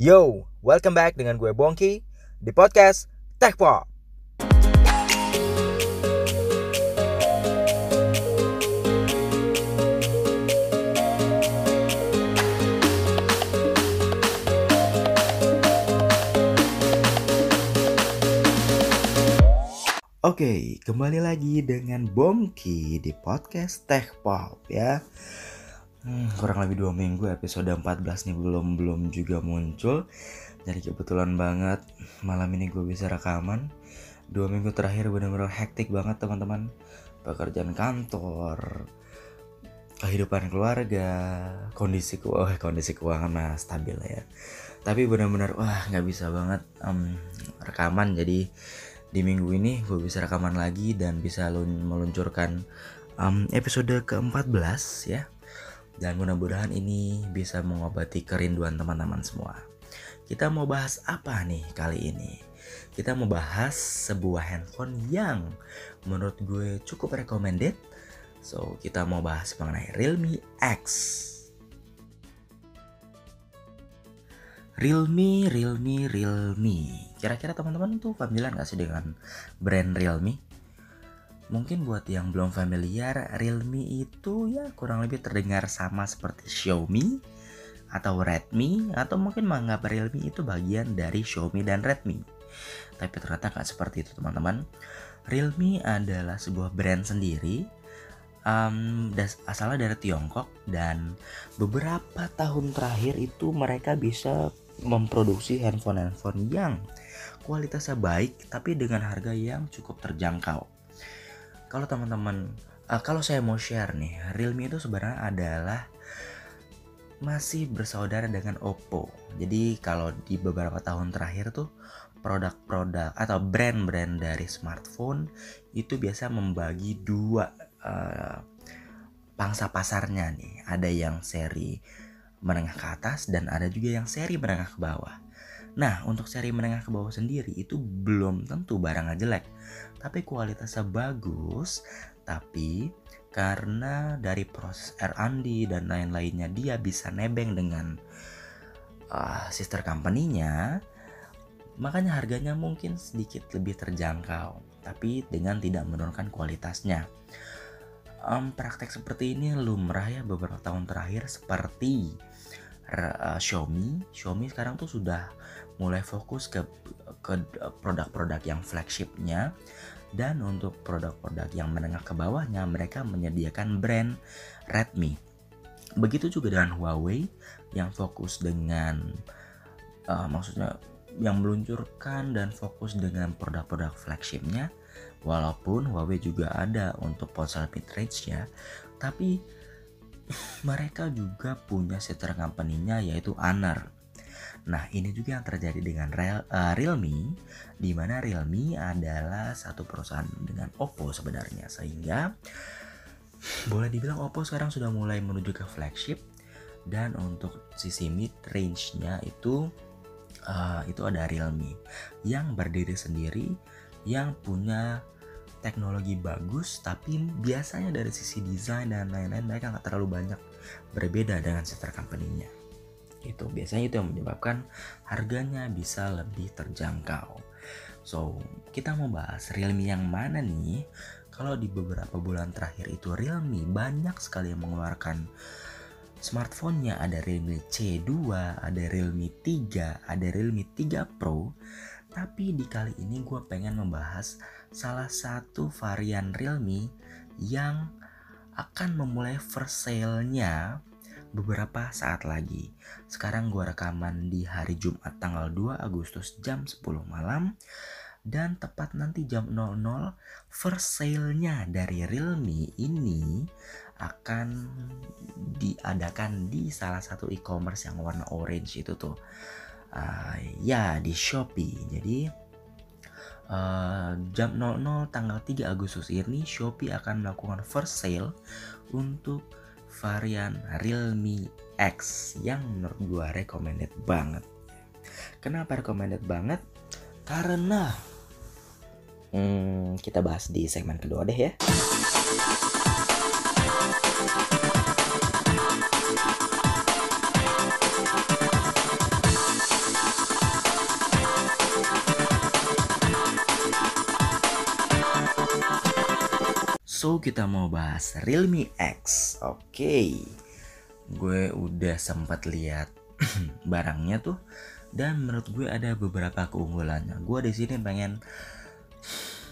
Yo, welcome back dengan gue Bongki di Podcast Tech Pop. Oke, kembali lagi dengan Bongki di Podcast Tech Pop ya. Kurang lebih 2 minggu episode 14 nih belum juga muncul. Jadi kebetulan banget malam ini gue bisa rekaman. 2 minggu terakhir benar-benar hektik banget teman-teman. Pekerjaan kantor, kehidupan keluarga, kondisi keuangan mah stabil ya. Tapi benar-benar wah nggak bisa banget rekaman. Jadi di minggu ini gue bisa rekaman lagi dan bisa meluncurkan episode ke-14 ya. Dan mudah-mudahan ini bisa mengobati kerinduan teman-teman semua. Kita mau bahas apa nih kali ini? Kita mau bahas sebuah handphone yang menurut gue cukup recommended. So, kita mau bahas mengenai Realme X. Realme. Kira-kira teman-teman tuh familiar gak sih dengan brand Realme? Mungkin buat yang belum familiar, Realme itu ya kurang lebih terdengar sama seperti Xiaomi atau Redmi, atau mungkin menganggap Realme itu bagian dari Xiaomi dan Redmi. Tapi ternyata gak seperti itu teman-teman. Realme adalah sebuah brand sendiri, asalnya dari Tiongkok, dan beberapa tahun terakhir itu mereka bisa memproduksi handphone-handphone yang kualitasnya baik tapi dengan harga yang cukup terjangkau. Kalau teman-teman, kalau saya mau share nih, Realme itu sebenarnya adalah masih bersaudara dengan Oppo. Jadi kalau di beberapa tahun terakhir tuh produk-produk atau brand-brand dari smartphone itu biasa membagi dua pangsa pasarnya nih. Ada yang seri menengah ke atas dan ada juga yang seri menengah ke bawah. Nah, untuk seri menengah ke bawah sendiri itu belum tentu barangnya jelek, tapi kualitasnya bagus. Tapi karena dari proses R&D dan lain-lainnya dia bisa nebeng dengan sister company-nya, makanya harganya mungkin sedikit lebih terjangkau, tapi dengan tidak menurunkan kualitasnya. Praktek seperti ini lumrah ya beberapa tahun terakhir, seperti Xiaomi sekarang tuh sudah mulai fokus ke produk-produk yang flagshipnya, dan untuk produk-produk yang menengah ke bawahnya mereka menyediakan brand Redmi. Begitu juga dengan Huawei yang fokus dengan maksudnya yang meluncurkan dan fokus dengan produk-produk flagshipnya. Walaupun Huawei juga ada untuk ponsel mid-range ya, tapi mereka juga punya sister company-nya yaitu Honor. Nah, ini juga yang terjadi dengan Realme, di mana Realme adalah satu perusahaan dengan Oppo sebenarnya, sehingga boleh dibilang Oppo sekarang sudah mulai menuju ke flagship, dan untuk sisi mid-range-nya itu ada Realme yang berdiri sendiri, yang punya teknologi bagus, tapi biasanya dari sisi desain dan lain-lain mereka nggak terlalu banyak berbeda dengan sister company-nya. Itu biasanya itu yang menyebabkan harganya bisa lebih terjangkau. So, kita mau bahas Realme yang mana nih? Kalau di beberapa bulan terakhir itu Realme banyak sekali yang mengeluarkan smartphone-nya. Ada Realme C2, ada Realme 3, ada Realme 3 Pro. Tapi di kali ini gue pengen membahas salah satu varian Realme yang akan memulai first sale-nya beberapa saat lagi. Sekarang gue rekaman di hari Jumat tanggal 2 Agustus jam 10 malam. Dan tepat nanti jam 00 first sale-nya dari Realme ini akan diadakan di salah satu e-commerce yang warna orange itu tuh. Di Shopee. Jadi jam 00 tanggal 3 Agustus ini Shopee akan melakukan first sale untuk varian Realme X yang menurut gue recommended banget. Kenapa recommended banget? Karena kita bahas di segmen kedua deh ya. So kita mau bahas Realme X. Oke. Gue udah sempat lihat barangnya tuh, dan menurut gue ada beberapa keunggulannya. Gue di sini pengen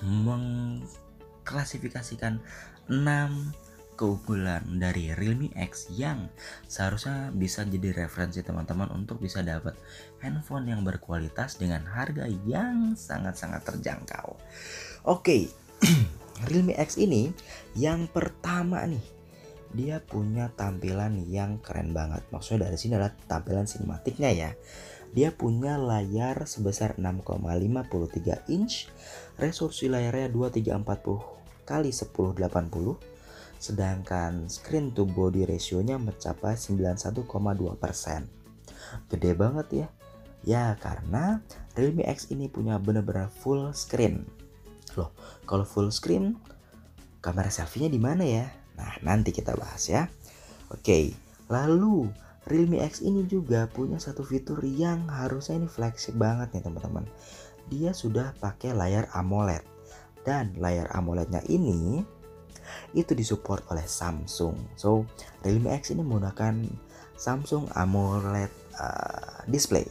mengklasifikasikan 6 keunggulan dari Realme X yang seharusnya bisa jadi referensi teman-teman untuk bisa dapat handphone yang berkualitas dengan harga yang sangat-sangat terjangkau. Oke, Realme X ini yang pertama nih, dia punya tampilan yang keren banget. Maksudnya dari sini adalah tampilan sinematiknya ya. Dia punya layar sebesar 6,53 inch, resolusi layarnya 2340 x 1080. Sedangkan screen to body ratio-nya mencapai 91,2%. Gede banget ya. Ya karena Realme X ini punya benar-benar full screen. Loh, kalau full screen kamera selfie-nya di mana ya? Nah, nanti kita bahas ya. Oke, lalu Realme X ini juga punya satu fitur yang harusnya ini flagship banget nih teman-teman. Dia sudah pakai layar AMOLED. Dan layar AMOLED-nya ini itu disupport oleh Samsung. So, Realme X ini menggunakan Samsung AMOLED display.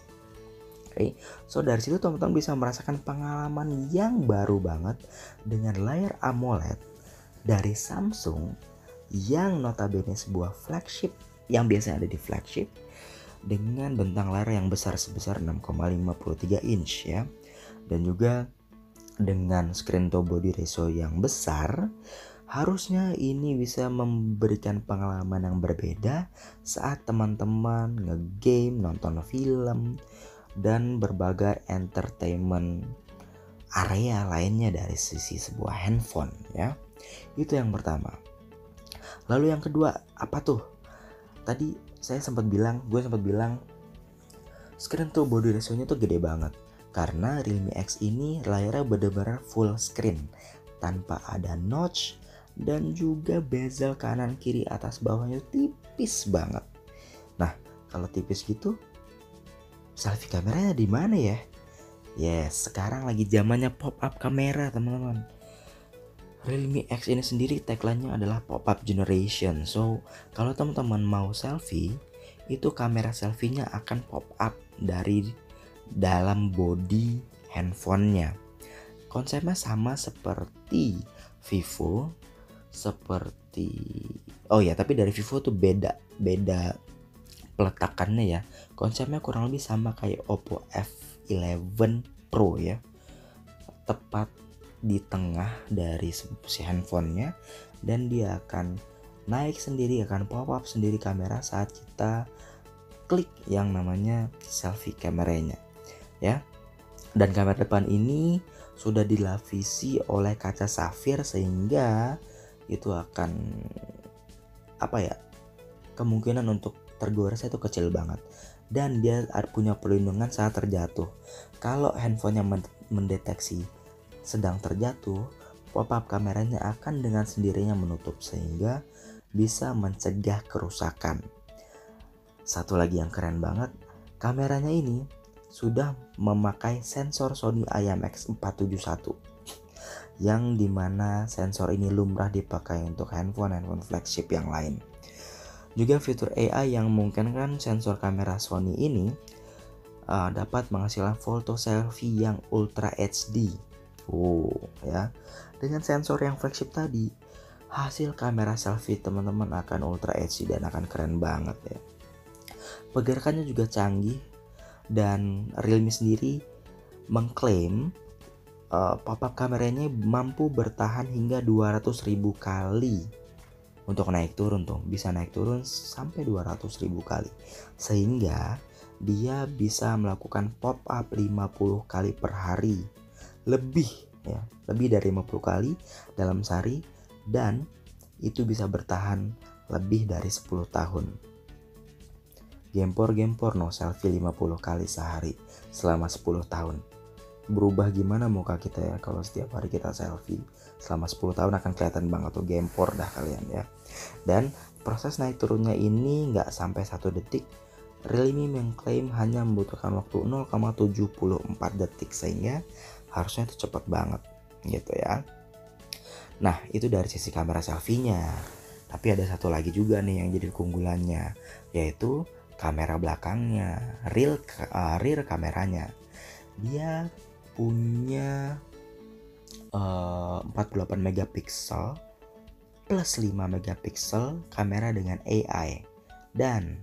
Okay. So, dari situ teman-teman bisa merasakan pengalaman yang baru banget dengan layar AMOLED dari Samsung yang notabene sebuah flagship yang biasanya ada di flagship dengan bentang layar yang besar sebesar 6,53 inch ya. Dan juga dengan screen to body ratio yang besar, harusnya ini bisa memberikan pengalaman yang berbeda saat teman-teman nge-game, nonton film, dan berbagai entertainment area lainnya dari sisi sebuah handphone ya. Itu yang pertama. Lalu yang kedua, apa tuh? Tadi gue sempat bilang screen to body ratio-nya tuh gede banget. Karena Realme X ini layarnya benar-benar full screen tanpa ada notch. Dan juga bezel kanan kiri atas bawahnya tipis banget. Nah, kalau tipis gitu, selfie kameranya di mana ya? Yes, sekarang lagi zamannya pop up kamera, teman-teman. Realme X ini sendiri tagline-nya adalah pop up generation. So, kalau teman-teman mau selfie, itu kamera selfie-nya akan pop up dari dalam body handphonenya. Konsepnya sama seperti Vivo. Tapi dari Vivo tuh beda peletakannya ya. Konsepnya kurang lebih sama kayak Oppo F11 Pro ya, tepat di tengah dari si handphonenya, dan dia akan naik sendiri, akan pop up sendiri kamera saat kita klik yang namanya selfie kameranya ya. Dan kamera depan ini sudah dilapisi oleh kaca safir sehingga itu akan kemungkinan untuk tergores itu kecil banget, dan dia punya perlindungan saat terjatuh. Kalau handphonenya mendeteksi sedang terjatuh, pop-up kameranya akan dengan sendirinya menutup sehingga bisa mencegah kerusakan. Satu lagi yang keren banget, kameranya ini sudah memakai sensor Sony IMX481. Yang dimana sensor ini lumrah dipakai untuk handphone flagship yang lain. Juga fitur AI yang memungkinkan sensor kamera Sony ini dapat menghasilkan foto selfie yang Ultra HD. Ya. Dengan sensor yang flagship tadi, hasil kamera selfie teman-teman akan Ultra HD dan akan keren banget ya. Pergerakannya juga canggih, dan Realme sendiri mengklaim pop-up kameranya mampu bertahan hingga 200.000 kali untuk naik turun tuh. Bisa naik turun sampai 200.000 kali. Sehingga dia bisa melakukan pop-up 50 kali per hari. Lebih dari 50 kali dalam sehari, dan itu bisa bertahan lebih dari 10 tahun. Gempor-gempor no selfie 50 kali sehari selama 10 tahun. Berubah gimana muka kita ya kalau setiap hari kita selfie selama 10 tahun? Akan kelihatan banget tuh, gempor dah kalian ya. Dan proses naik turunnya ini nggak sampai 1 detik. Realme mengklaim hanya membutuhkan waktu 0,74 detik, sehingga harusnya itu cepat banget gitu ya. Nah, itu dari sisi kamera selfie-nya. Tapi ada satu lagi juga nih yang jadi keunggulannya, yaitu kamera belakangnya, rear kameranya. Dia punya 48 megapiksel plus 5 megapiksel kamera dengan AI. Dan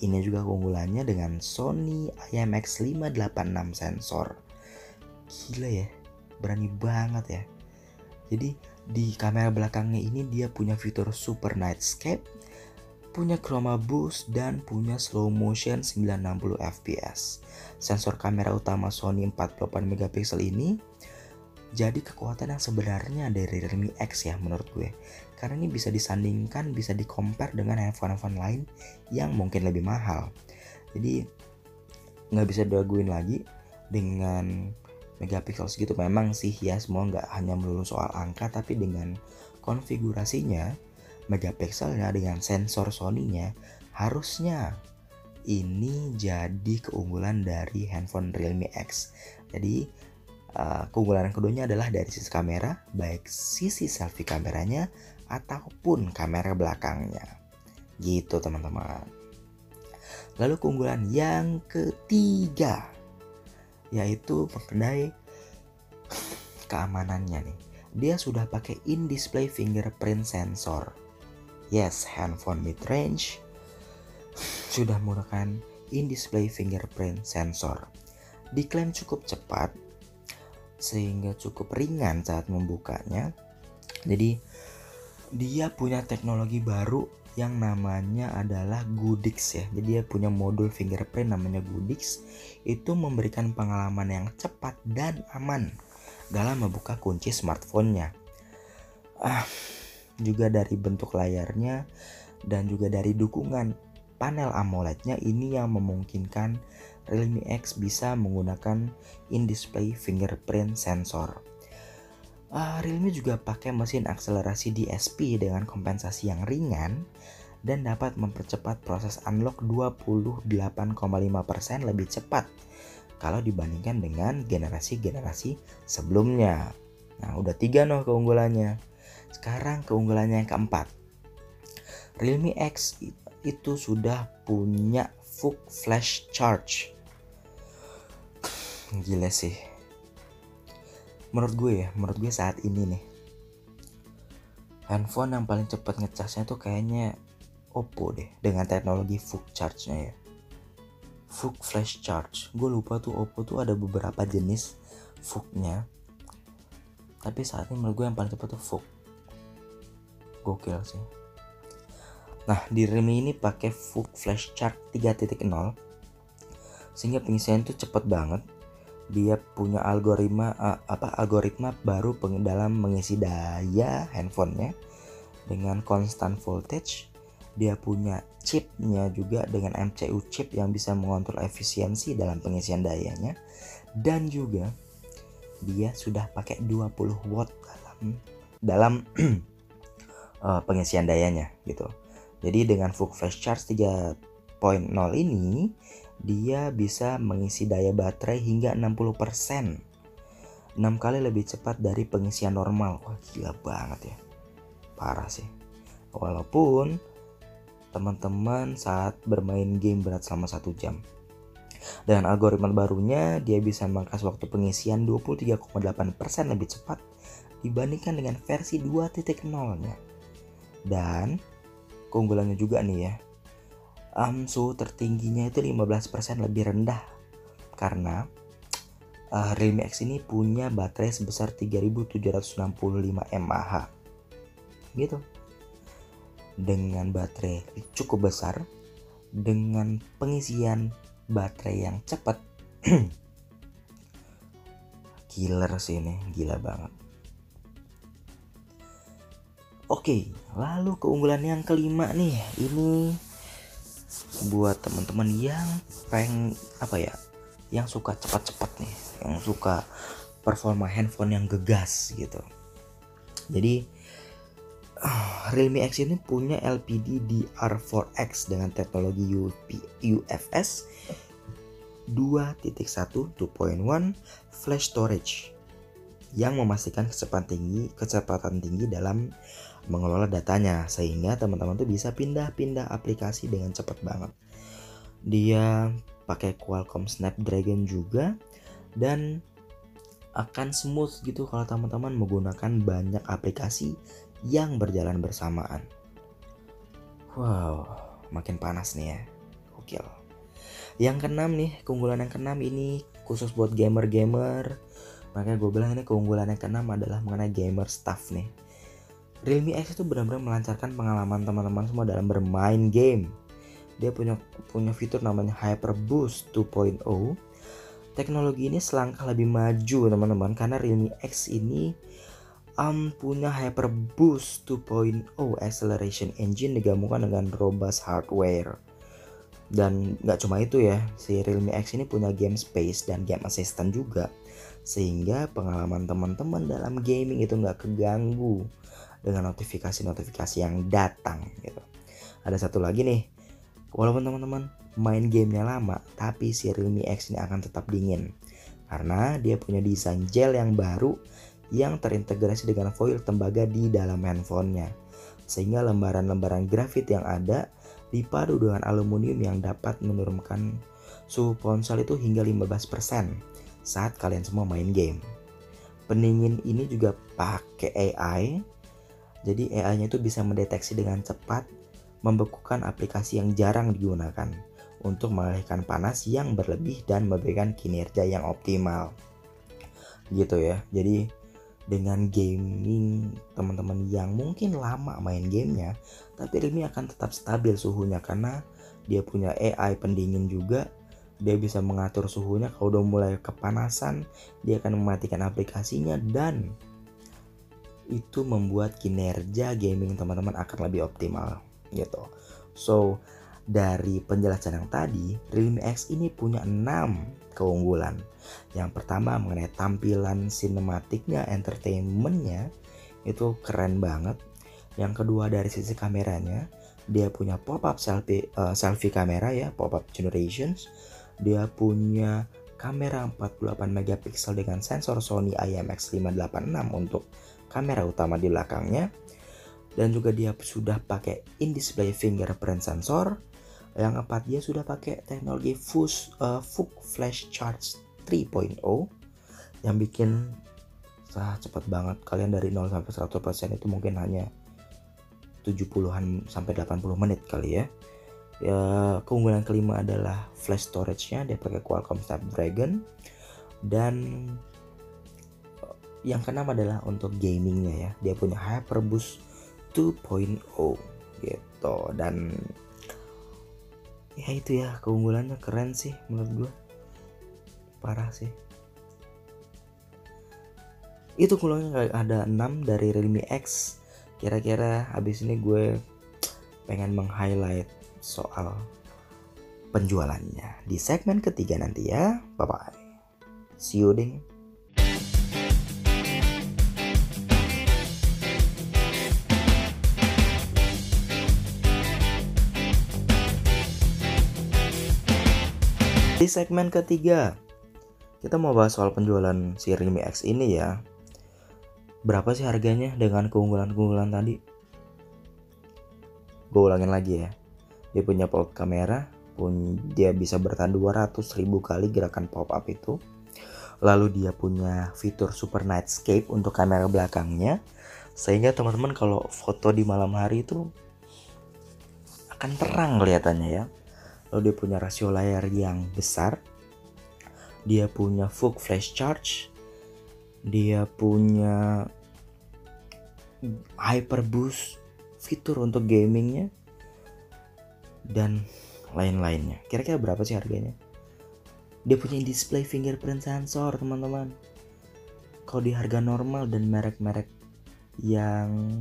ini juga keunggulannya dengan Sony IMX586 sensor. Gila ya, berani banget ya. Jadi di kamera belakangnya ini dia punya fitur super nightscape, punya chroma boost, dan punya slow motion 960 fps. Sensor kamera utama Sony 48 MP ini jadi kekuatan yang sebenarnya dari Realme X ya menurut gue. Karena ini bisa disandingkan, bisa di-compare dengan handphone-handphone lain yang mungkin lebih mahal. Jadi nggak bisa diraguin lagi dengan megapiksel segitu. Memang sih ya, semua nggak hanya melulu soal angka, tapi dengan konfigurasinya, megapikselnya dengan sensor Sony-nya, harusnya ini jadi keunggulan dari handphone Realme X. Jadi keunggulan keduanya adalah dari sisi kamera, baik sisi selfie kameranya ataupun kamera belakangnya. Gitu teman-teman. Lalu keunggulan yang ketiga, yaitu mengenai keamanannya nih. Dia sudah pakai in-display fingerprint sensor. Yes, handphone mid-range sudah menggunakan in-display fingerprint sensor. Diklaim cukup cepat sehingga cukup ringan saat membukanya. Jadi dia punya teknologi baru yang namanya adalah Goodix ya. Jadi dia punya modul fingerprint namanya Goodix. Itu memberikan pengalaman yang cepat dan aman dalam membuka kunci smartphone-nya. Juga dari bentuk layarnya dan juga dari dukungan panel AMOLED-nya, ini yang memungkinkan Realme X bisa menggunakan in-display fingerprint sensor. Realme juga pakai mesin akselerasi DSP dengan kompensasi yang ringan dan dapat mempercepat proses unlock 28,5% lebih cepat kalau dibandingkan dengan generasi-generasi sebelumnya. Nah, udah 3 noh keunggulannya. Sekarang keunggulannya yang keempat. Realme X itu sudah punya VOOC Flash Charge. Gila sih. Menurut gue saat ini nih, handphone yang paling cepat ngecasnya tuh kayaknya Oppo deh, dengan teknologi VOOC Charge-nya ya. VOOC Flash Charge. Gue lupa tuh Oppo tuh ada beberapa jenis VOOC-nya. Tapi saat ini menurut gue yang paling cepat tuh VOOC. Gokil sih. Nah, di Realme ini pakai VOOC Flash Charge 3.0 sehingga pengisian itu cepat banget. Dia punya algoritma baru dalam mengisi daya handphonenya dengan constant voltage. Dia punya chipnya juga dengan MCU chip yang bisa mengontrol efisiensi dalam pengisian dayanya, dan juga dia sudah pakai 20 watt dalam pengisian dayanya gitu. Jadi dengan VOOC Flash Charge 3.0 ini, dia bisa mengisi daya baterai hingga 60%. 6 kali lebih cepat dari pengisian normal. Wah, gila banget ya. Parah sih. Walaupun teman-teman saat bermain game berat selama 1 jam. Dengan algoritma barunya, dia bisa memangkas waktu pengisian 23,8% lebih cepat dibandingkan dengan versi 2.0-nya. Dan keunggulannya juga nih ya, suhu tertingginya itu 15% lebih rendah. Karena Realme X ini punya baterai sebesar 3765 mAh gitu. Dengan baterai cukup besar, dengan pengisian baterai yang cepat. Killer sih ini, gila banget. Oke, lalu keunggulan yang kelima nih, ini buat teman-teman yang yang suka cepat-cepat nih, yang suka performa handphone yang gegas gitu. Jadi Realme X ini punya LPDDR4X dengan teknologi UFS 2.1 flash storage. yang memastikan kecepatan tinggi dalam mengelola datanya, sehingga teman-teman tuh bisa pindah-pindah aplikasi dengan cepat banget. Dia pakai Qualcomm Snapdragon juga dan akan smooth gitu kalau teman-teman menggunakan banyak aplikasi yang berjalan bersamaan. Wow, makin panas nih ya. Gokil. Yang keenam nih, keunggulan yang keenam ini khusus buat gamer-gamer. Makanya gue bilang ini keunggulan yang keenam adalah mengenai gamer stuff nih. Realme X itu benar-benar melancarkan pengalaman teman-teman semua dalam bermain game. Dia punya fitur namanya Hyper Boost 2.0. Teknologi ini selangkah lebih maju teman-teman, karena Realme X ini punya Hyper Boost 2.0 acceleration engine digabungkan dengan robust hardware. Dan gak cuma itu ya, si Realme X ini punya game space dan game assistant juga, sehingga pengalaman teman-teman dalam gaming itu gak keganggu dengan notifikasi-notifikasi yang datang gitu. Ada satu lagi nih, walaupun teman-teman main gamenya lama, tapi si Realme X ini akan tetap dingin karena dia punya desain gel yang baru yang terintegrasi dengan foil tembaga di dalam handphonenya, sehingga lembaran-lembaran grafit yang ada dipadu dengan aluminium yang dapat menurunkan suhu ponsel itu hingga 15% saat kalian semua main game. Pendingin ini juga pakai AI, jadi AI-nya itu bisa mendeteksi dengan cepat, membekukan aplikasi yang jarang digunakan untuk mengalihkan panas yang berlebih dan memberikan kinerja yang optimal. Gitu ya, jadi dengan gaming teman-teman yang mungkin lama main gamenya, tapi Realme akan tetap stabil suhunya karena dia punya AI pendingin juga. Dia bisa mengatur suhunya, kalau udah mulai kepanasan dia akan mematikan aplikasinya, dan itu membuat kinerja gaming teman-teman akan lebih optimal gitu. So, dari penjelasan yang tadi, Realme X ini punya 6 keunggulan. Yang pertama mengenai tampilan sinematiknya, entertainmentnya, itu keren banget. Yang kedua dari sisi kameranya, dia punya pop-up selfie kamera ya, pop-up generations. Dia punya kamera 48MP dengan sensor Sony IMX586 untuk kamera utama di belakangnya. Dan juga dia sudah pakai in-display fingerprint sensor. Yang keempat, dia sudah pakai teknologi VOOC Flash Charge 3.0 yang bikin cepat banget. Kalian dari 0 sampai 100% itu mungkin hanya 70-an sampai 80 menit kali ya. Keunggulan kelima adalah flash storage-nya, dia pakai Qualcomm Snapdragon. Dan yang keenam adalah untuk gaming-nya ya. Dia punya Hyper Boost 2.0 gitu. Dan ya itu ya, keunggulannya keren sih menurut gue, parah sih. Itu keunggulannya ada 6 dari Realme X. Kira-kira habis ini gue pengen meng-highlight soal penjualannya di segmen ketiga nanti ya. Bye-bye, see you ding. Di segmen ketiga, kita mau bahas soal penjualan si Realme X ini ya. Berapa sih harganya dengan keunggulan-keunggulan tadi? Gue ulangin lagi ya. Dia punya pop-up kamera, dia bisa bertahan 200.000 kali gerakan pop-up itu. Lalu dia punya fitur super nightscape untuk kamera belakangnya, sehingga teman-teman kalau foto di malam hari itu akan terang kelihatannya ya. Lalu dia punya rasio layar yang besar, dia punya VOOC Flash Charge, dia punya Hyper Boost fitur untuk gamingnya, dan lain-lainnya. Kira-kira berapa sih harganya? Dia punya display fingerprint sensor teman-teman. Kalau di harga normal dan merek-merek yang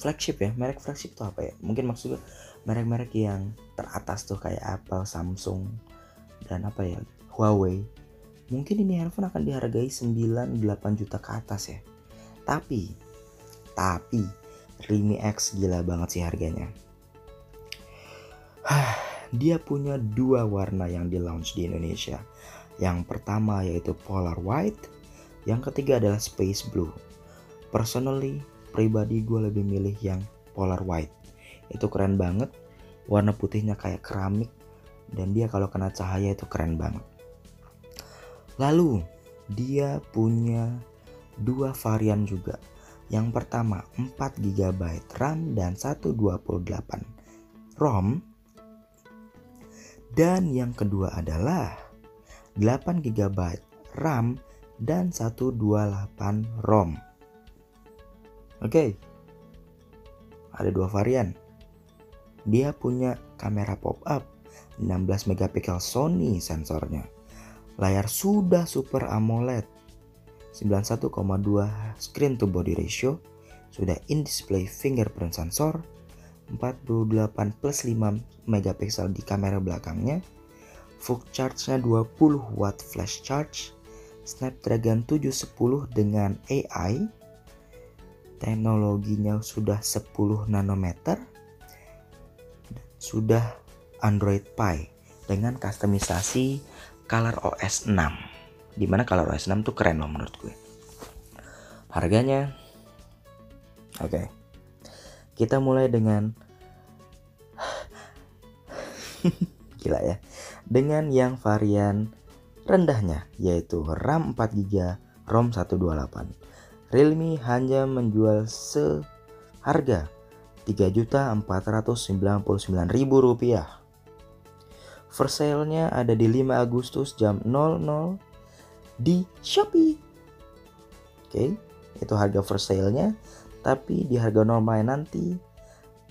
flagship ya, merek flagship itu apa ya? Mungkin maksudnya merek-merek yang teratas tuh kayak Apple, Samsung, dan apa ya, Huawei. Mungkin ini handphone akan dihargai 9-8 juta ke atas ya. Tapi Realme X gila banget sih harganya. Dia punya 2 warna yang di launch di Indonesia. Yang pertama yaitu Polar White Yang ketiga adalah Space Blue. Personally, pribadi gue lebih milih yang Polar White. Itu keren banget. Warna putihnya kayak keramik. Dan dia kalau kena cahaya itu keren banget. Lalu, dia punya dua varian juga. Yang pertama 4GB RAM dan 128 ROM. Dan yang kedua adalah 8GB RAM dan 128 ROM. Oke. Ada dua varian. Dia punya kamera pop-up 16MP Sony sensornya. Layar sudah Super AMOLED 91,2 screen to body ratio, sudah in-display fingerprint sensor, 48+5MP di kamera belakangnya, VOOC Charge-nya 20W Flash Charge, Snapdragon 710 dengan AI, teknologinya sudah 10nm, sudah Android Pie dengan kustomisasi ColorOS 6. Dimana ColorOS 6 tuh keren loh menurut gue. Harganya oke. Kita mulai dengan gila ya, dengan yang varian rendahnya, yaitu RAM 4GB ROM 128. Realme hanya menjual seharga Rp3.499.000. First sale-nya ada di 5 Agustus jam 00 di Shopee. Oke, itu harga first sale-nya. Tapi di harga normalnya nanti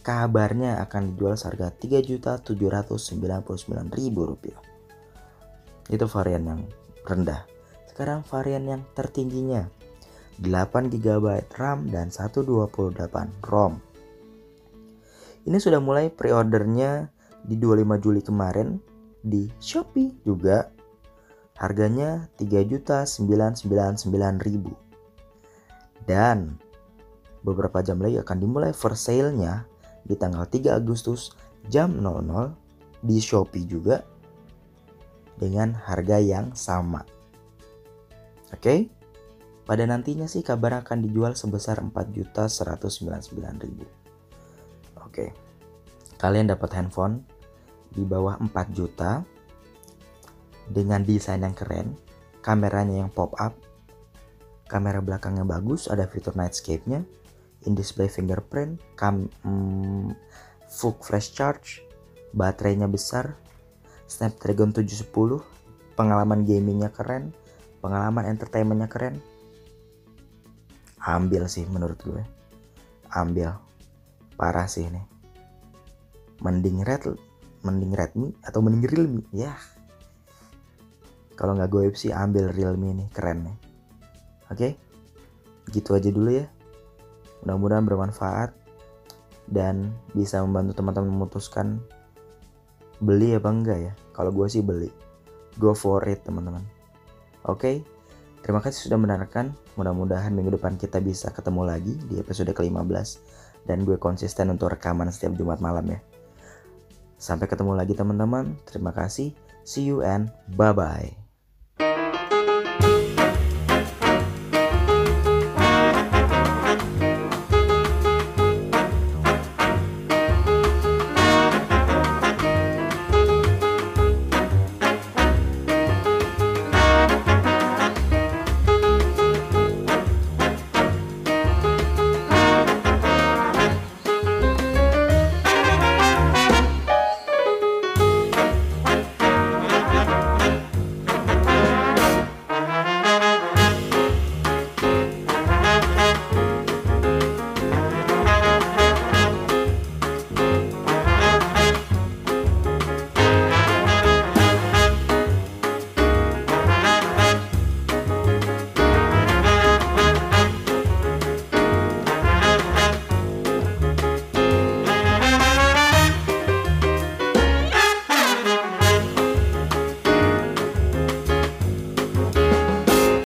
kabarnya akan dijual seharga Rp3.799.000. Itu varian yang rendah. Sekarang varian yang tertingginya, 8GB RAM dan 128 ROM. Ini sudah mulai pre-ordernya di 25 Juli kemarin di Shopee juga. Harganya Rp3.999.000. Dan beberapa jam lagi akan dimulai first sale-nya di tanggal 3 Agustus jam 00 di Shopee juga dengan harga yang sama. Oke. Pada nantinya sih kabar akan dijual sebesar Rp4.199.000. Oke. Kalian dapat handphone di bawah 4 juta dengan desain yang keren, kameranya yang pop up, kamera belakangnya bagus, ada fitur nightscape-nya, in-display fingerprint, VOOC Flash Charge, baterainya besar, Snapdragon 710, pengalaman gamingnya keren, pengalaman entertainment-nya keren. Ambil sih menurut gue, ambil, parah sih ini. Mending Redmi atau mending Realme, ya. Kalau nggak gue sih ambil Realme nih, keren nih. Oke, gitu aja dulu ya. Mudah-mudahan bermanfaat dan bisa membantu teman-teman memutuskan beli apa enggak ya. Kalau gue sih beli, go for it teman-teman. Oke, terima kasih sudah mendengarkan. Mudah-mudahan minggu depan kita bisa ketemu lagi di episode ke-15. Dan gue konsisten untuk rekaman setiap Jumat malam ya. Sampai ketemu lagi teman-teman. Terima kasih. See you and bye-bye.